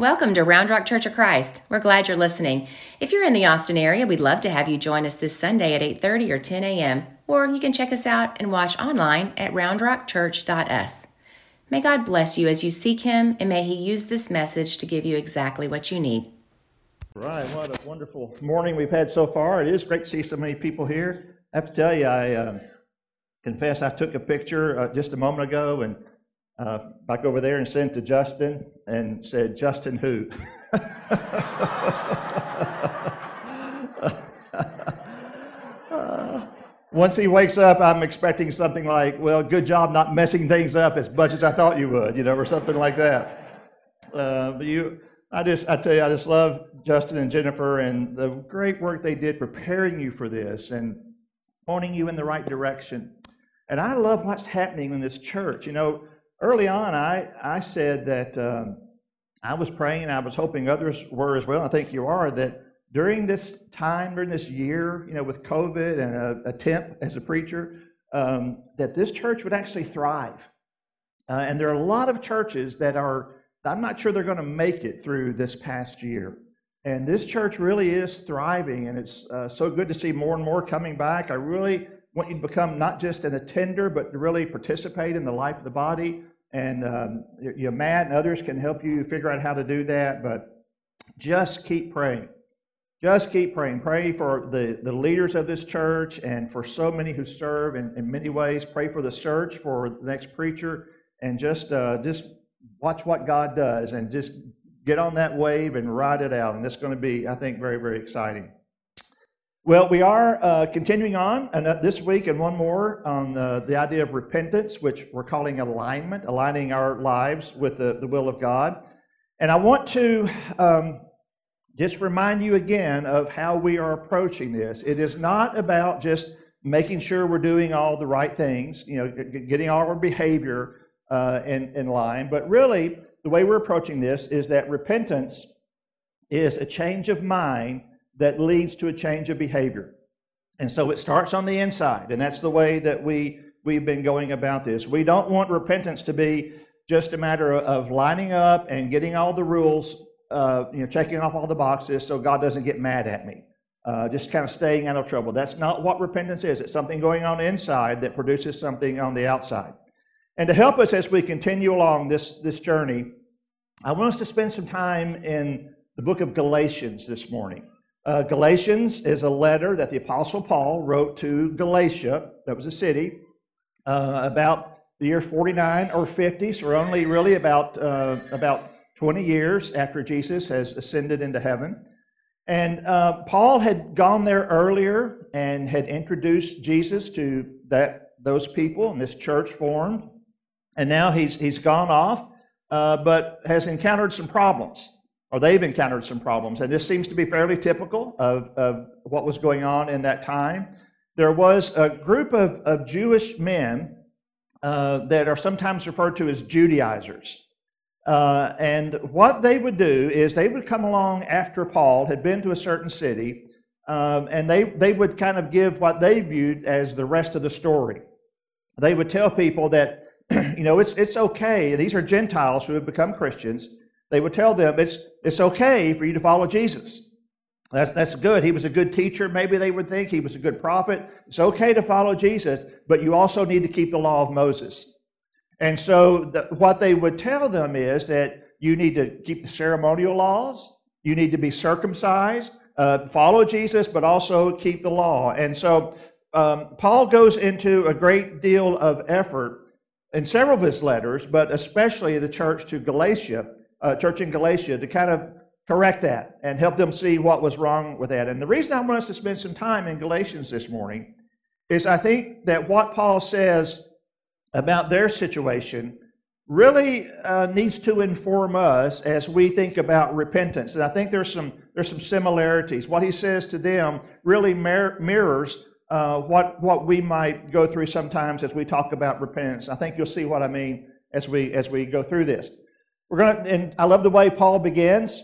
Welcome to Round Rock Church of Christ. We're glad you're listening. If you're in the Austin area, we'd love to have you join us this Sunday at 8:30 or 10 a.m., or you can check us out and watch online at roundrockchurch.us. May God bless you as you seek Him, and may He use this message to give you exactly what you need. Right, what a wonderful morning we've had so far. It is great to see so many people here. I have to tell you, I confess I took a picture just a moment ago and back over there and sent it to Justin and said, "Justin who?" Once he wakes up, I'm expecting something like, "Well, good job not messing things up as much as I thought you would," you know, or something like that. I just love Justin and Jennifer and the great work they did preparing you for this and pointing you in the right direction. And I love what's happening in this church. You know, early on, I said that I was praying, and I was hoping others were as well, I think you are, that during this time, during this year, you know, with COVID and a temp as a preacher, that this church would actually thrive. And there are a lot of churches that are, I'm not sure they're going to make it through this past year. And this church really is thriving, and it's so good to see more and more coming back. I really want you to become not just an attender, but to really participate in the life of the body. And Matt and others can help you figure out how to do that, but just keep praying. Just keep praying. Pray for the leaders of this church and for so many who serve in many ways. Pray for the search for the next preacher, and just watch what God does and just get on that wave and ride it out. And it's going to be, I think, very, very exciting. Well, we are continuing on this week and one more on the idea of repentance, which we're calling alignment, aligning our lives with the will of God. And I want to just remind you again of how we are approaching this. It is not about just making sure we're doing all the right things, you know, getting all our behavior in line, but really the way we're approaching this is that repentance is a change of mind that leads to a change of behavior. And so it starts on the inside, and that's the way that we've been going about this. We don't want repentance to be just a matter of lining up and getting all the rules, checking off all the boxes so God doesn't get mad at me, just kind of staying out of trouble. That's not what repentance is. It's something going on inside that produces something on the outside. And to help us as we continue along this journey, I want us to spend some time in the book of Galatians this morning. Galatians is a letter that the Apostle Paul wrote to Galatia, that was a city, about the year 49 or 50, so only really about 20 years after Jesus has ascended into heaven. And Paul had gone there earlier and had introduced Jesus to those people, and this church formed. And now he's gone off, but has encountered some problems. Or they've encountered some problems. And this seems to be fairly typical of what was going on in that time. There was a group of Jewish men that are sometimes referred to as Judaizers. And what they would do is they would come along after Paul had been to a certain city, and they would kind of give what they viewed as the rest of the story. They would tell people that, you know, it's okay. These are Gentiles who have become Christians. They would tell them, it's okay for you to follow Jesus. That's good. He was a good teacher, maybe they would think. He was a good prophet. It's okay to follow Jesus, but you also need to keep the law of Moses. And so what they would tell them is that you need to keep the ceremonial laws, you need to be circumcised, follow Jesus, but also keep the law. And so Paul goes into a great deal of effort in several of his letters, but especially the church in Galatia, to kind of correct that and help them see what was wrong with that. And the reason I want us to spend some time in Galatians this morning is I think that what Paul says about their situation really needs to inform us as we think about repentance. And I think there's some similarities. What he says to them really mirrors what we might go through sometimes as we talk about repentance. I think you'll see what I mean as we go through this. And I love the way Paul begins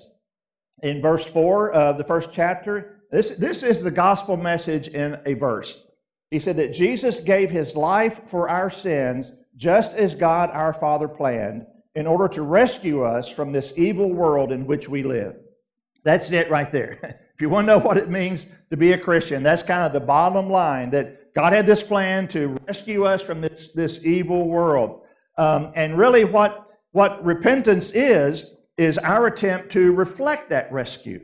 in verse 4 of the first chapter. This is the gospel message in a verse. He said that Jesus gave his life for our sins, just as God our Father planned. in order to rescue us from this evil world in which we live. That's it right there. If you want to know what it means to be a Christian, that's kind of the bottom line, that God had this plan to rescue us from this evil world. And really what repentance is our attempt to reflect that rescue,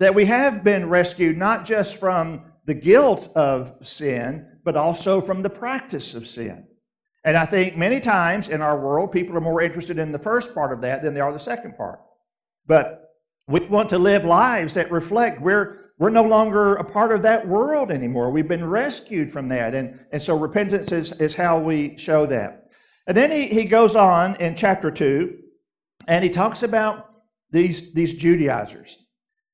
that we have been rescued not just from the guilt of sin, but also from the practice of sin. And I think many times in our world, people are more interested in the first part of that than they are the second part. But we want to live lives that reflect we're no longer a part of that world anymore. We've been rescued from that. And so repentance is how we show that. And then he goes on in chapter 2, and he talks about these Judaizers.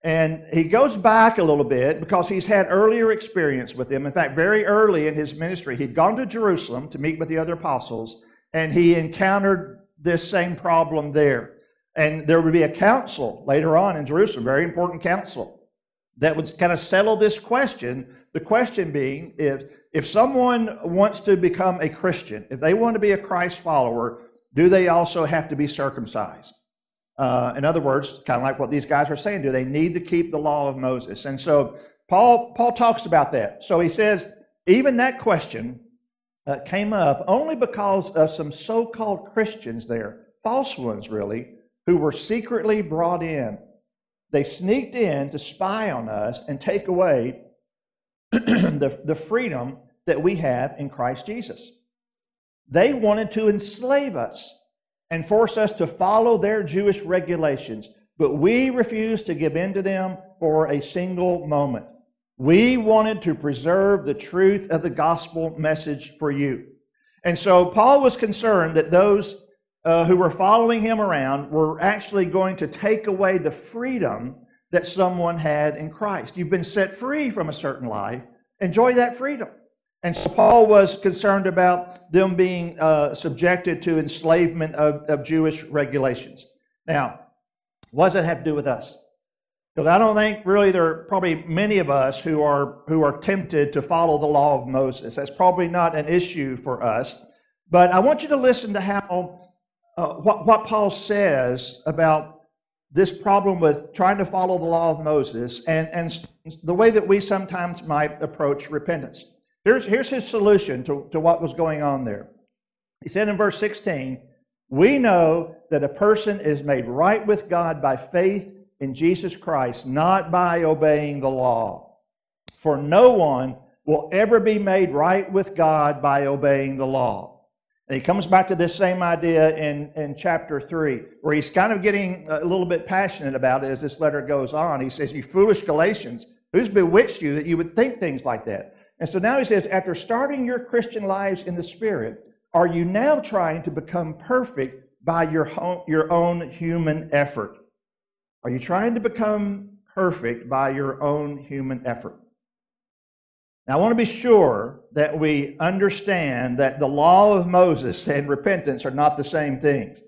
And he goes back a little bit because he's had earlier experience with them. In fact, very early in his ministry, he'd gone to Jerusalem to meet with the other apostles, and he encountered this same problem there. And there would be a council later on in Jerusalem, very important council, that would kind of settle this question. The question being, if someone wants to become a Christian, if they want to be a Christ follower, do they also have to be circumcised? In other words, kind of like what these guys are saying, do they need to keep the law of Moses? And so Paul talks about that. So he says, even that question came up only because of some so-called Christians there, false ones really, who were secretly brought in. They sneaked in to spy on us and take away the freedom that we have in Christ Jesus. They wanted to enslave us and force us to follow their Jewish regulations, but we refused to give in to them for a single moment. We wanted to preserve the truth of the gospel message for you. And so Paul was concerned that those who were following him around were actually going to take away the freedom that someone had in Christ. You've been set free from a certain life. Enjoy that freedom. And so Paul was concerned about them being subjected to enslavement of Jewish regulations. Now, what does that have to do with us? Because I don't think really there are probably many of us who are tempted to follow the law of Moses. That's probably not an issue for us. But I want you to listen to how what Paul says about this problem with trying to follow the law of Moses and the way that we sometimes might approach repentance. Here's his solution to what was going on there. He said in verse 16, we know that a person is made right with God by faith in Jesus Christ, not by obeying the law. For no one will ever be made right with God by obeying the law. And he comes back to this same idea in chapter 3, where he's kind of getting a little bit passionate about it as this letter goes on. He says, you foolish Galatians, who's bewitched you that you would think things like that? And so now he says, after starting your Christian lives in the Spirit, are you now trying to become perfect by your own human effort? Are you trying to become perfect by your own human effort? Now, I want to be sure that we understand that the law of Moses and repentance are not the same things.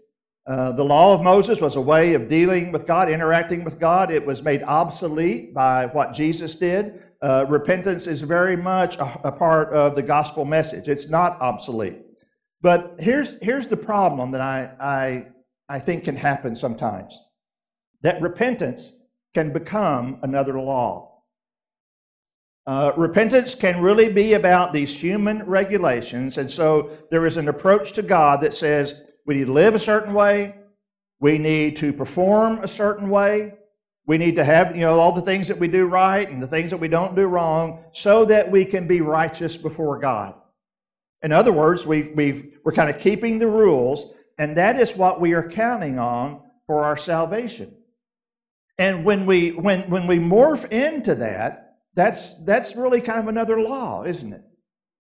The law of Moses was a way of dealing with God, interacting with God. It was made obsolete by what Jesus did. Repentance is very much a part of the gospel message. It's not obsolete. But here's the problem that I think can happen sometimes, that repentance can become another law. Repentance can really be about these human regulations, and so there is an approach to God that says we need to live a certain way, we need to perform a certain way, we need to have, all the things that we do right and the things that we don't do wrong so that we can be righteous before God. In other words, we're kind of keeping the rules, and that is what we are counting on for our salvation. And when we morph into that, that's really kind of another law, isn't it?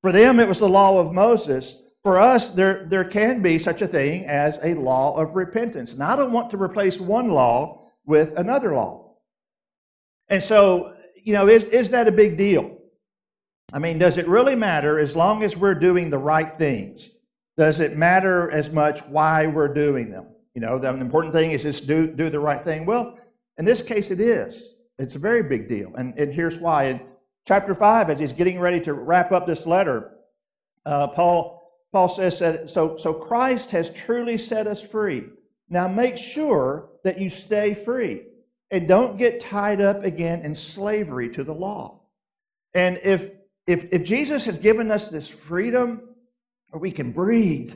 For them, it was the law of Moses. For us, there can be such a thing as a law of repentance. And I don't want to replace one law with another law. And so, is that a big deal? I mean, does it really matter as long as we're doing the right things? Does it matter as much why we're doing them? The important thing is just do the right thing. Well, in this case, it is. It's a very big deal. And here's why. In chapter 5, as he's getting ready to wrap up this letter, Paul Paul says that, so Christ has truly set us free. Now make sure that you stay free and don't get tied up again in slavery to the law. And if Jesus has given us this freedom, we can breathe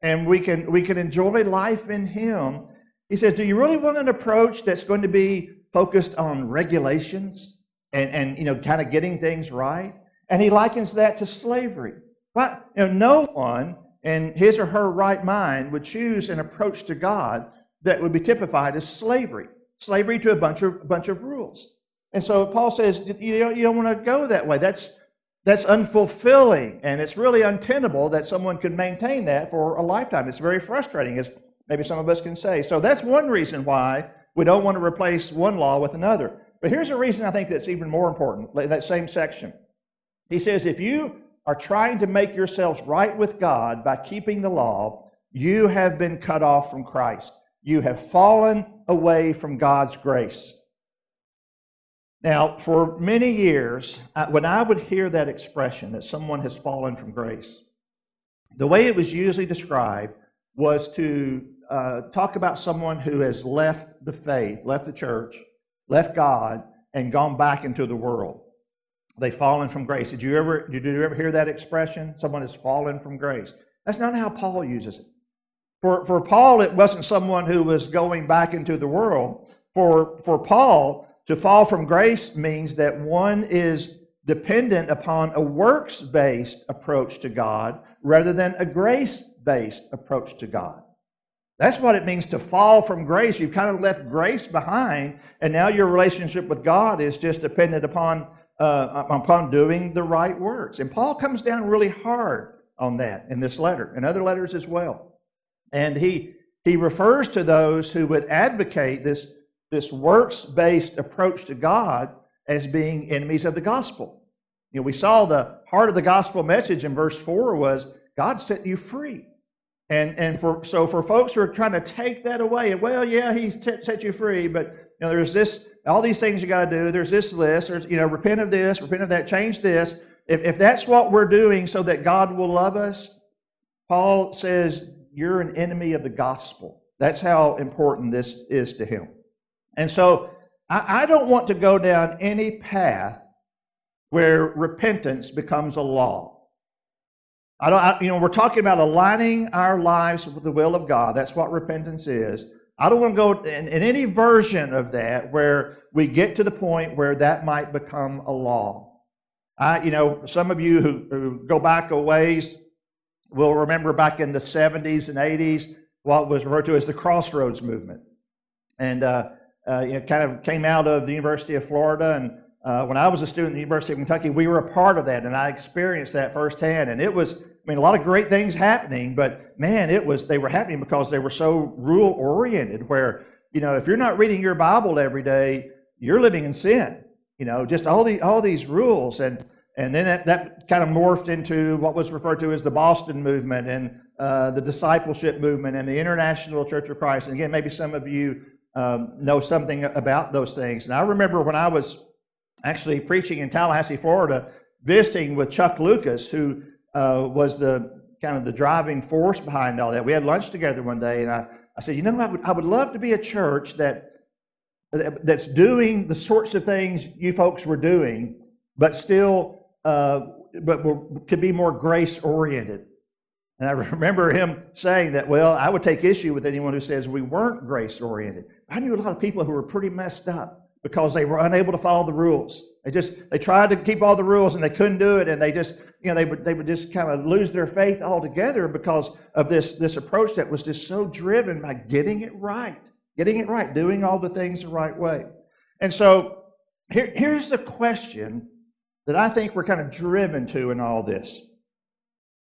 and we can enjoy life in Him. He says, do you really want an approach that's going to be focused on regulations and you know, kind of getting things right? And he likens that to slavery. But you know, no one in his or her right mind would choose an approach to God that would be typified as slavery. Slavery to a bunch of rules. And so Paul says, you don't want to go that way. That's unfulfilling, and it's really untenable that someone could maintain that for a lifetime. It's very frustrating, as maybe some of us can say. So that's one reason why we don't want to replace one law with another. But here's a reason I think that's even more important, that same section. He says, if you are trying to make yourselves right with God by keeping the law, you have been cut off from Christ. You have fallen away from God's grace. Now, for many years, when I would hear that expression, that someone has fallen from grace, the way it was usually described was to talk about someone who has left the faith, left the church, left God, and gone back into the world. They've fallen from grace. Did you ever hear that expression? Someone has fallen from grace. That's not how Paul uses it. For Paul, it wasn't someone who was going back into the world. For Paul, to fall from grace means that one is dependent upon a works-based approach to God rather than a grace-based approach to God. That's what it means to fall from grace. You've kind of left grace behind, and now your relationship with God is just dependent upon doing the right works. And Paul comes down really hard on that in this letter, and other letters as well. And he refers to those who would advocate this works-based approach to God as being enemies of the gospel. You know, we saw the heart of the gospel message in verse 4 was, God set you free. And for folks who are trying to take that away, well, yeah, He set you free, but you know, there's this, all these things you got to do, there's this list, there's, you know, repent of this, repent of that, change this. If that's what we're doing so that God will love us, Paul says, you're an enemy of the gospel. That's how important this is to him. And so I don't want to go down any path where repentance becomes a law. We're talking about aligning our lives with the will of God. That's what repentance is. I don't want to go in any version of that where we get to the point where that might become a law. Some of you who go back a ways will remember back in the 70s and 80s what was referred to as the Crossroads Movement. And it kind of came out of the University of Florida. And when I was a student at the University of Kentucky, we were a part of that. And I experienced that firsthand. And it was, a lot of great things happening. But, man, they were happening because they were so rule-oriented where, you know, if you're not reading your Bible every day, you're living in sin. You know, just all these rules. And then that kind of morphed into what was referred to as the Boston Movement and the Discipleship Movement and the International Church of Christ. And, again, maybe some of you know something about those things. And I remember when I was actually preaching in Tallahassee, Florida, visiting with Chuck Lucas, who was the driving force behind all that. We had lunch together one day, and I said, I would love to be a church that's doing the sorts of things you folks were doing, but still could be more grace-oriented. And I remember him saying that, well, I would take issue with anyone who says we weren't grace-oriented. I knew a lot of people who were pretty messed up because they were unable to follow the rules. They tried to keep all the rules and they couldn't do it, and they would just kind of lose their faith altogether because of this approach that was just so driven by getting it right, doing all the things the right way. And so here's the question that I think we're kind of driven to in all this.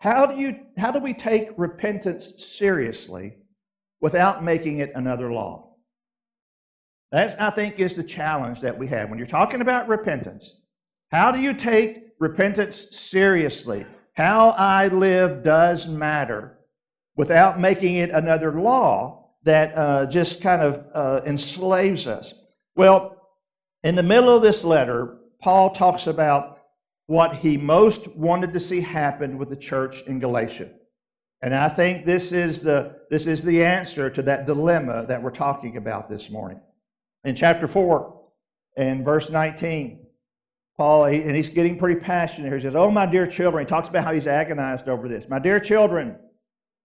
How do we take repentance seriously without making it another law? That, I think, is the challenge that we have. When you're talking about repentance, how do you take repentance seriously? How I live does matter without making it another law that just kind of enslaves us. Well, in the middle of this letter, Paul talks about what he most wanted to see happen with the church in Galatia. And I think this is the answer to that dilemma that we're talking about this morning. In chapter 4 and verse 19, Paul, and he's getting pretty passionate here. He says, "Oh, my dear children," he talks about how he's agonized over this. "My dear children,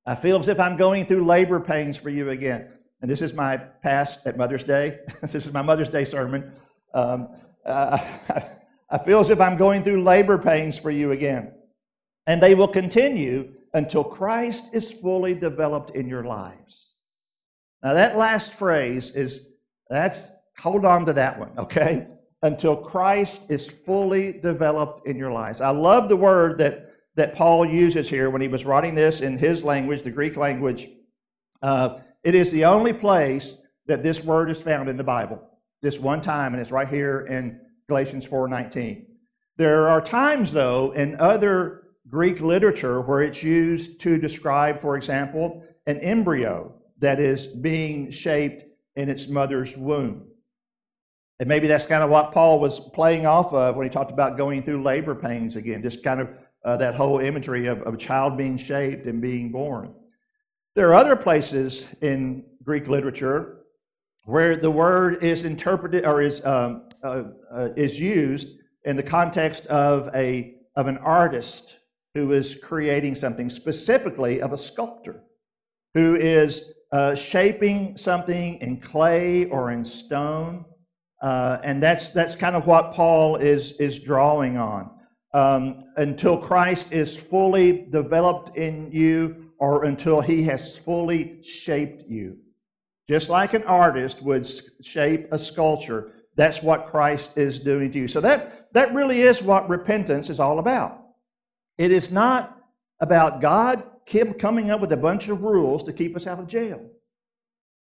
I feel as if I'm going through labor pains for you again." And this is my past at Mother's Day. This is my Mother's Day sermon. I feel as if I'm going through labor pains for you again. "And they will continue until Christ is fully developed in your lives." Now that last phrase hold on to that one, okay? Until Christ is fully developed in your lives. I love the word that Paul uses here when he was writing this in his language, the Greek language. It is the only place that this word is found in the Bible, this one time, and it's right here in Galatians 4:19. There are times, though, in other Greek literature where it's used to describe, for example, an embryo that is being shaped in its mother's womb. And maybe that's kind of what Paul was playing off of when he talked about going through labor pains again, just kind of that whole imagery of a child being shaped and being born. There are other places in Greek literature where the word is interpreted or is used in the context of an artist who is creating something, specifically of a sculptor who is shaping something in clay or in stone, and that's kind of what Paul is drawing on. Until Christ is fully developed in you, or until he has fully shaped you. Just like an artist would shape a sculpture, that's what Christ is doing to you. So that really is what repentance is all about. It is not about God coming up with a bunch of rules to keep us out of jail.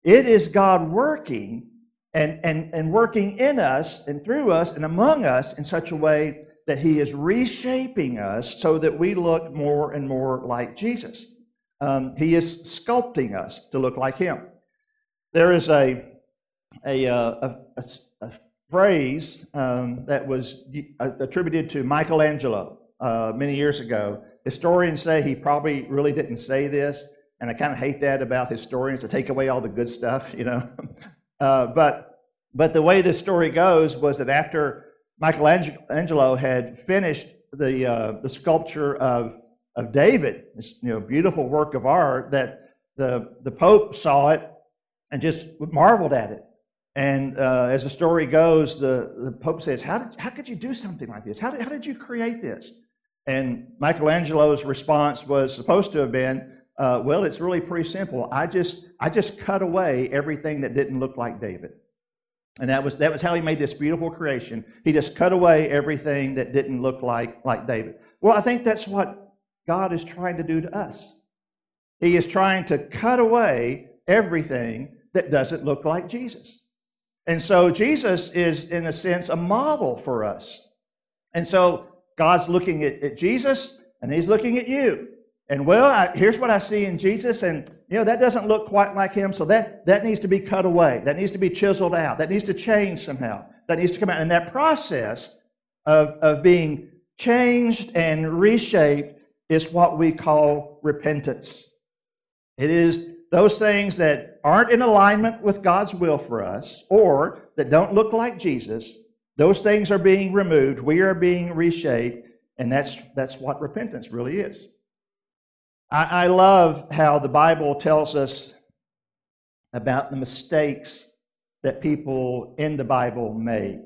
It is God working and working in us and through us and among us in such a way that he is reshaping us so that we look more and more like Jesus. He is sculpting us to look like him. There is a phrase that was attributed to Michelangelo many years ago. Historians say he probably really didn't say this, and I kind of hate that about historians, to take away all the good stuff, you know. But the way this story goes was that after Michelangelo had finished the sculpture of David, this, you know, beautiful work of art, that the Pope saw it and just marveled at it. And as the story goes, the Pope says, how could you do something like this? How did you create this?" And Michelangelo's response was supposed to have been, "Well, it's really pretty simple. I just cut away everything that didn't look like David." And that was how he made this beautiful creation. He just cut away everything that didn't look like David. Well, I think that's what God is trying to do to us. He is trying to cut away everything that doesn't look like Jesus. And so Jesus is, in a sense, a model for us. And so God's looking at Jesus, and he's looking at you. And, well, here's what I see in Jesus, and, you know, that doesn't look quite like him, so that needs to be cut away. That needs to be chiseled out. That needs to change somehow. That needs to come out. And that process of being changed and reshaped is what we call repentance. It is those things that aren't in alignment with God's will for us, or that don't look like Jesus. Those things are being removed. We are being reshaped, and that's what repentance really is. I love how the Bible tells us about the mistakes that people in the Bible made,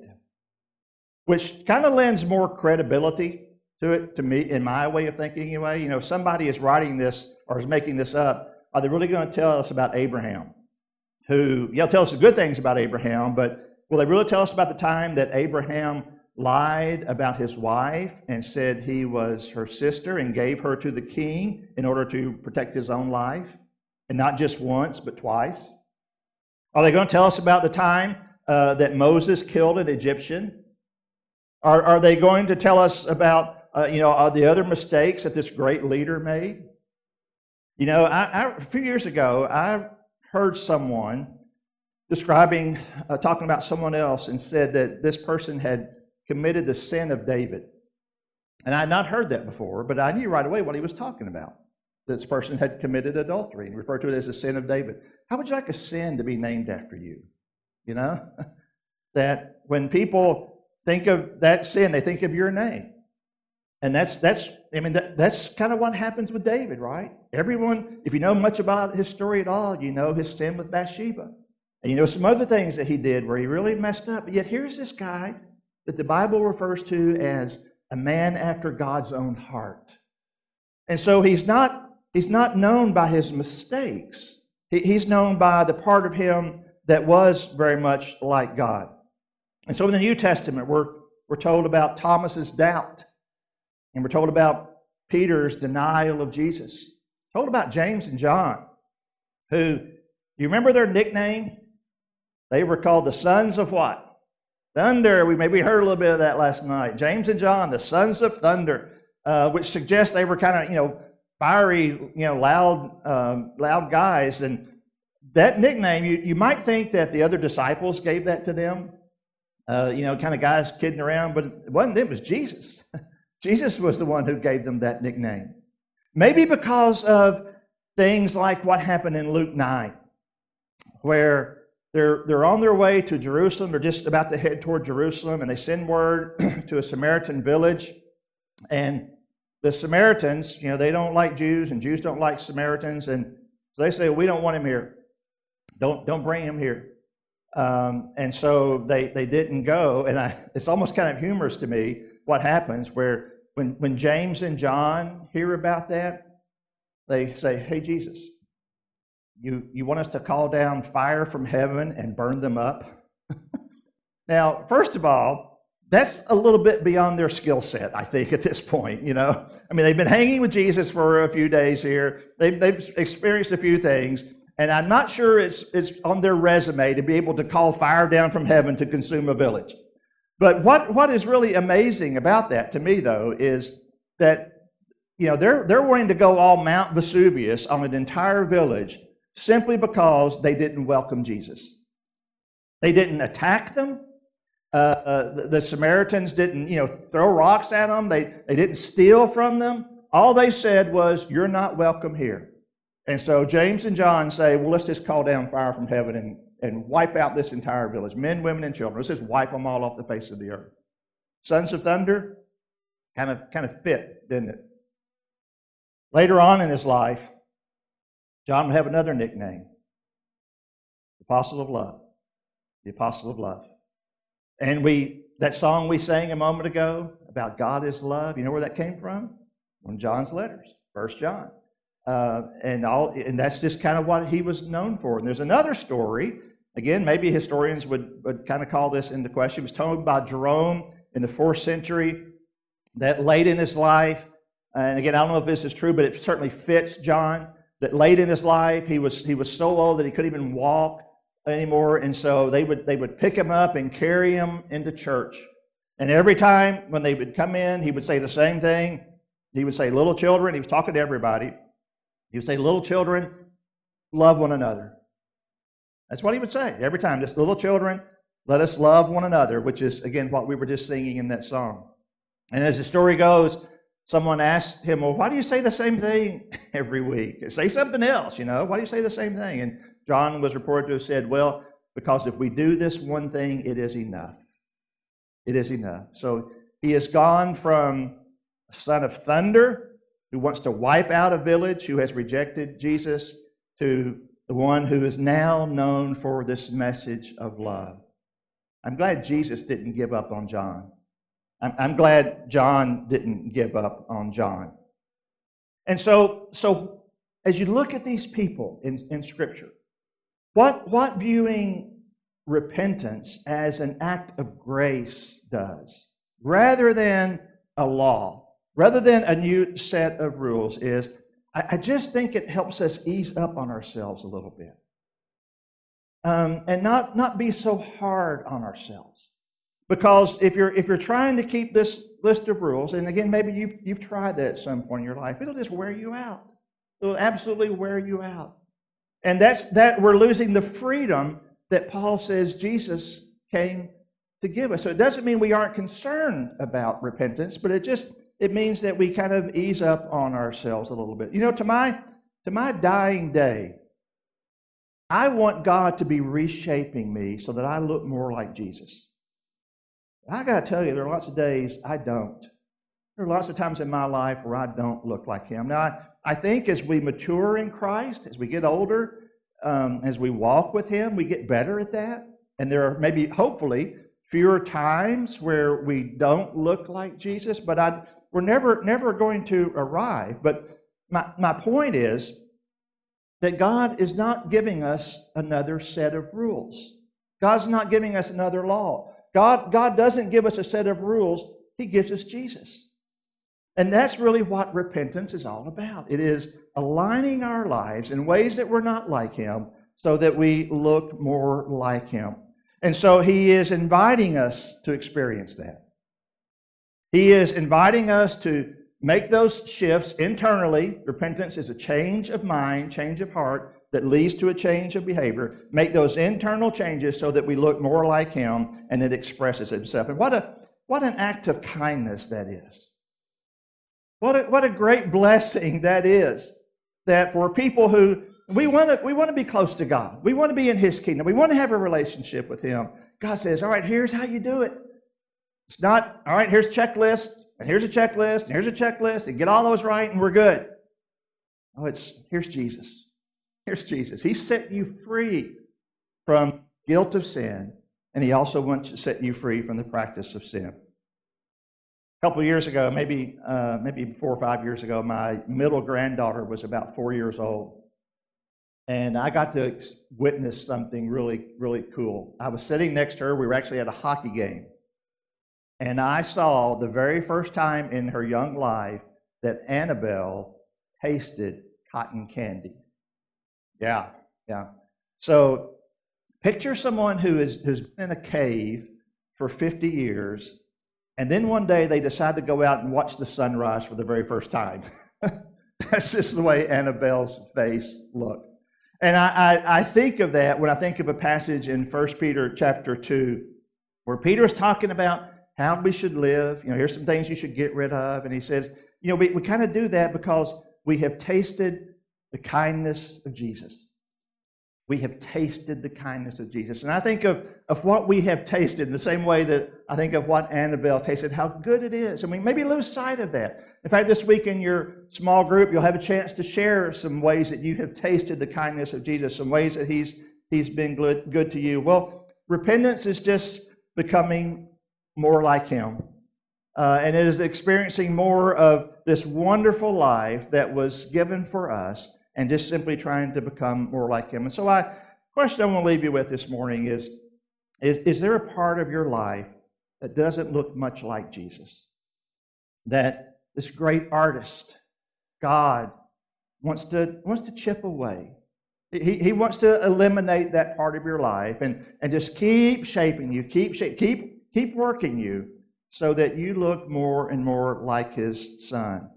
which kind of lends more credibility to it, to me, in my way of thinking anyway. You know, if somebody is writing this or is making this up, are they really going to tell us about Abraham? Who, yeah, tell us the good things about Abraham, but will they really tell us about the time that Abraham lied about his wife and said he was her sister and gave her to the king in order to protect his own life? And not just once, but twice. Are they going to tell us about the time that Moses killed an Egyptian? Are they going to tell us about the other mistakes that this great leader made? You know, a few years ago, I heard someone describing, talking about someone else, and said that this person had committed the sin of David. And I had not heard that before, but I knew right away what he was talking about. this person had committed adultery and referred to it as the sin of David. How would you like a sin to be named after you? You know, that when people think of that sin, they think of your name. And that's kind of what happens with David, right? Everyone, if you know much about his story at all, you know his sin with Bathsheba. And you know some other things that he did where he really messed up. But yet here's this guy that the Bible refers to as a man after God's own heart. And so he's not known by his mistakes. He's known by the part of him that was very much like God. And so in the New Testament, we're told about Thomas's doubt. And we're told about Peter's denial of Jesus. We're told about James and John, who, you remember their nickname? They were called the sons of what? Thunder. We maybe heard a little bit of that last night. James and John, the sons of thunder, which suggests they were kind of, fiery, loud guys. And that nickname, you might think that the other disciples gave that to them, kind of guys kidding around, but it wasn't. It was Jesus. Jesus was the one who gave them that nickname. Maybe because of things like what happened in Luke 9, where they're on their way to Jerusalem. They're just about to head toward Jerusalem, and they send word to a Samaritan village. And the Samaritans, they don't like Jews, and Jews don't like Samaritans. And so they say, we don't want him here. Don't bring him here. And so they didn't go. And it's almost kind of humorous to me what happens where when James and John hear about that, they say, hey, Jesus, you want us to call down fire from heaven and burn them up? Now, first of all, that's a little bit beyond their skill set, I think, at this point, I mean, they've been hanging with Jesus for a few days here. They've experienced a few things, and I'm not sure it's on their resume to be able to call fire down from heaven to consume a village. But what is really amazing about that to me, though, is that they're wanting to go all Mount Vesuvius on an entire village simply because they didn't welcome Jesus. They didn't attack them. The Samaritans didn't throw rocks at them. They didn't steal from them. All they said was, "You're not welcome here." And so James and John say, "Well, let's just call down fire from heaven and wipe out this entire village, men, women, and children. Let's just wipe them all off the face of the earth." Sons of thunder kind of fit, didn't it? Later on in his life, John would have another nickname, the Apostle of Love. And that song we sang a moment ago about God is love, you know where that came from? From John's letters, 1 John. And that's just kind of what he was known for. And there's another story. Again, maybe historians would kind of call this into question. It was told by Jerome in the 4th century that late in his life, and again, I don't know if this is true, but it certainly fits John, that late in his life, he was so old that he couldn't even walk anymore, and so they would pick him up and carry him into church. And every time when they would come in, he would say the same thing. He would say, little children, he was talking to everybody. He would say, little children, love one another. That's what he would say every time. Just little children, let us love one another, which is, again, what we were just singing in that song. And as the story goes, someone asked him, well, why do you say the same thing every week? Say something else, Why do you say the same thing? And John was reported to have said, well, because if we do this one thing, it is enough. It is enough. So he has gone from a son of thunder who wants to wipe out a village, who has rejected Jesus, to the one who is now known for this message of love. I'm glad Jesus didn't give up on John. I'm glad John didn't give up on John. And so as you look at these people in Scripture, what viewing repentance as an act of grace does, rather than a law, rather than a new set of rules, is I just think it helps us ease up on ourselves a little bit, and not be so hard on ourselves. Because if you're trying to keep this list of rules, and again, maybe you've tried that at some point in your life, it'll just wear you out. It'll absolutely wear you out. And that's we're losing the freedom that Paul says Jesus came to give us. So it doesn't mean we aren't concerned about repentance, but it just it means that we kind of ease up on ourselves a little bit. You know, to my dying day, I want God to be reshaping me so that I look more like Jesus. I got to tell you, there are lots of days I don't. There are lots of times in my life where I don't look like him. Now, I think as we mature in Christ, as we get older, as we walk with him, we get better at that. And there are maybe, hopefully, fewer times where we don't look like Jesus, but we're never going to arrive. But my point is that God is not giving us another set of rules. God's not giving us another law. God doesn't give us a set of rules. He gives us Jesus. And that's really what repentance is all about. It is aligning our lives in ways that we're not like him so that we look more like him. And so he is inviting us to experience that. He is inviting us to make those shifts internally. Repentance is a change of mind, change of heart that leads to a change of behavior. Make those internal changes so that we look more like him and it expresses itself. And what an act of kindness that is. What a great blessing that is, that for people who we want to be close to God. We want to be in his kingdom. We want to have a relationship with him. God says, all right, here's how you do it. It's not, all right, here's a checklist, and here's a checklist, and here's a checklist, and get all those right, and we're good. Oh, it's, here's Jesus. Here's Jesus. He set you free from guilt of sin, and he also wants to set you free from the practice of sin. A couple of years ago, maybe 4 or 5 years ago, my middle granddaughter was about 4 years old. And I got to witness something really, really cool. I was sitting next to her. We were actually at a hockey game. And I saw the very first time in her young life that Annabelle tasted cotton candy. Yeah. So picture someone who's been in a cave for 50 years, and then one day they decide to go out and watch the sunrise for the very first time. That's just the way Annabelle's face looked. And I think of that when I think of a passage in 1 Peter chapter 2, where Peter is talking about how we should live. You know, here's some things you should get rid of. And he says, you know, we kind of do that because we have tasted the kindness of Jesus. We have tasted the kindness of Jesus. And I think of what we have tasted in the same way that I think of what Annabelle tasted, how good it is. And we maybe lose sight of that. In fact, this week in your small group, you'll have a chance to share some ways that you have tasted the kindness of Jesus, some ways that he's been good to you. Well, repentance is just becoming more like him. And it is experiencing more of this wonderful life that was given for us and just simply trying to become more like him. And so the question I want to leave you with this morning is there a part of your life that doesn't look much like Jesus? That this great artist, God, wants to chip away. He wants to eliminate that part of your life and just keep shaping you, keep working you so that you look more and more like his son.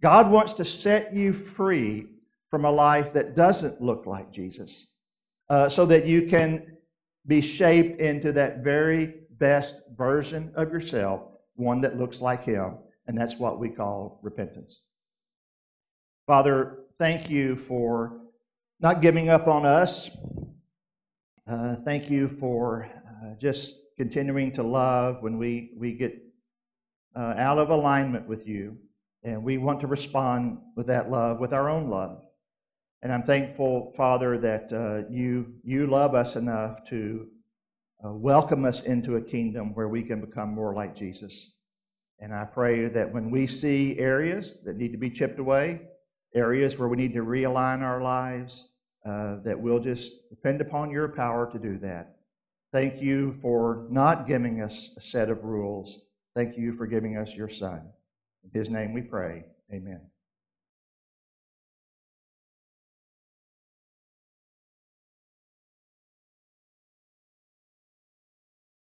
God wants to set you free from a life that doesn't look like Jesus so that you can be shaped into that very best version of yourself, one that looks like him. And that's what we call repentance. Father, thank you for not giving up on us. Thank you for just continuing to love when we get out of alignment with you. And we want to respond with that love, with our own love. And I'm thankful, Father, that you love us enough to welcome us into a kingdom where we can become more like Jesus. And I pray that when we see areas that need to be chipped away, areas where we need to realign our lives, that we'll just depend upon your power to do that. Thank you for not giving us a set of rules. Thank you for giving us your Son. In his name we pray. Amen.